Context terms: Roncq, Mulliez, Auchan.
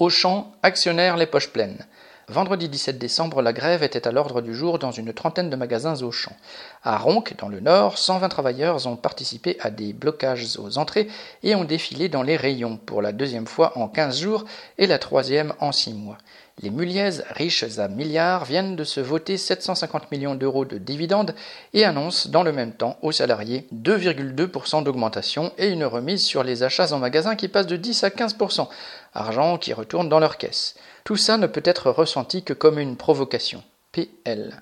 Auchan, actionnaire les poches pleines. Vendredi 17 décembre, la grève était à l'ordre du jour dans une trentaine de magasins Auchan. À Roncq, dans le Nord, 120 travailleurs ont participé à des blocages aux entrées et ont défilé dans les rayons pour la deuxième fois en 15 jours et la troisième en 6 mois. Les Mulliez, riches à milliards, viennent de se voter 750 millions d'euros de dividendes et annoncent dans le même temps aux salariés 2,2% d'augmentation et une remise sur les achats en magasin qui passe de 10 à 15%, argent qui retourne dans leur caisse. Tout ça ne peut être ressenti que comme une provocation. PL.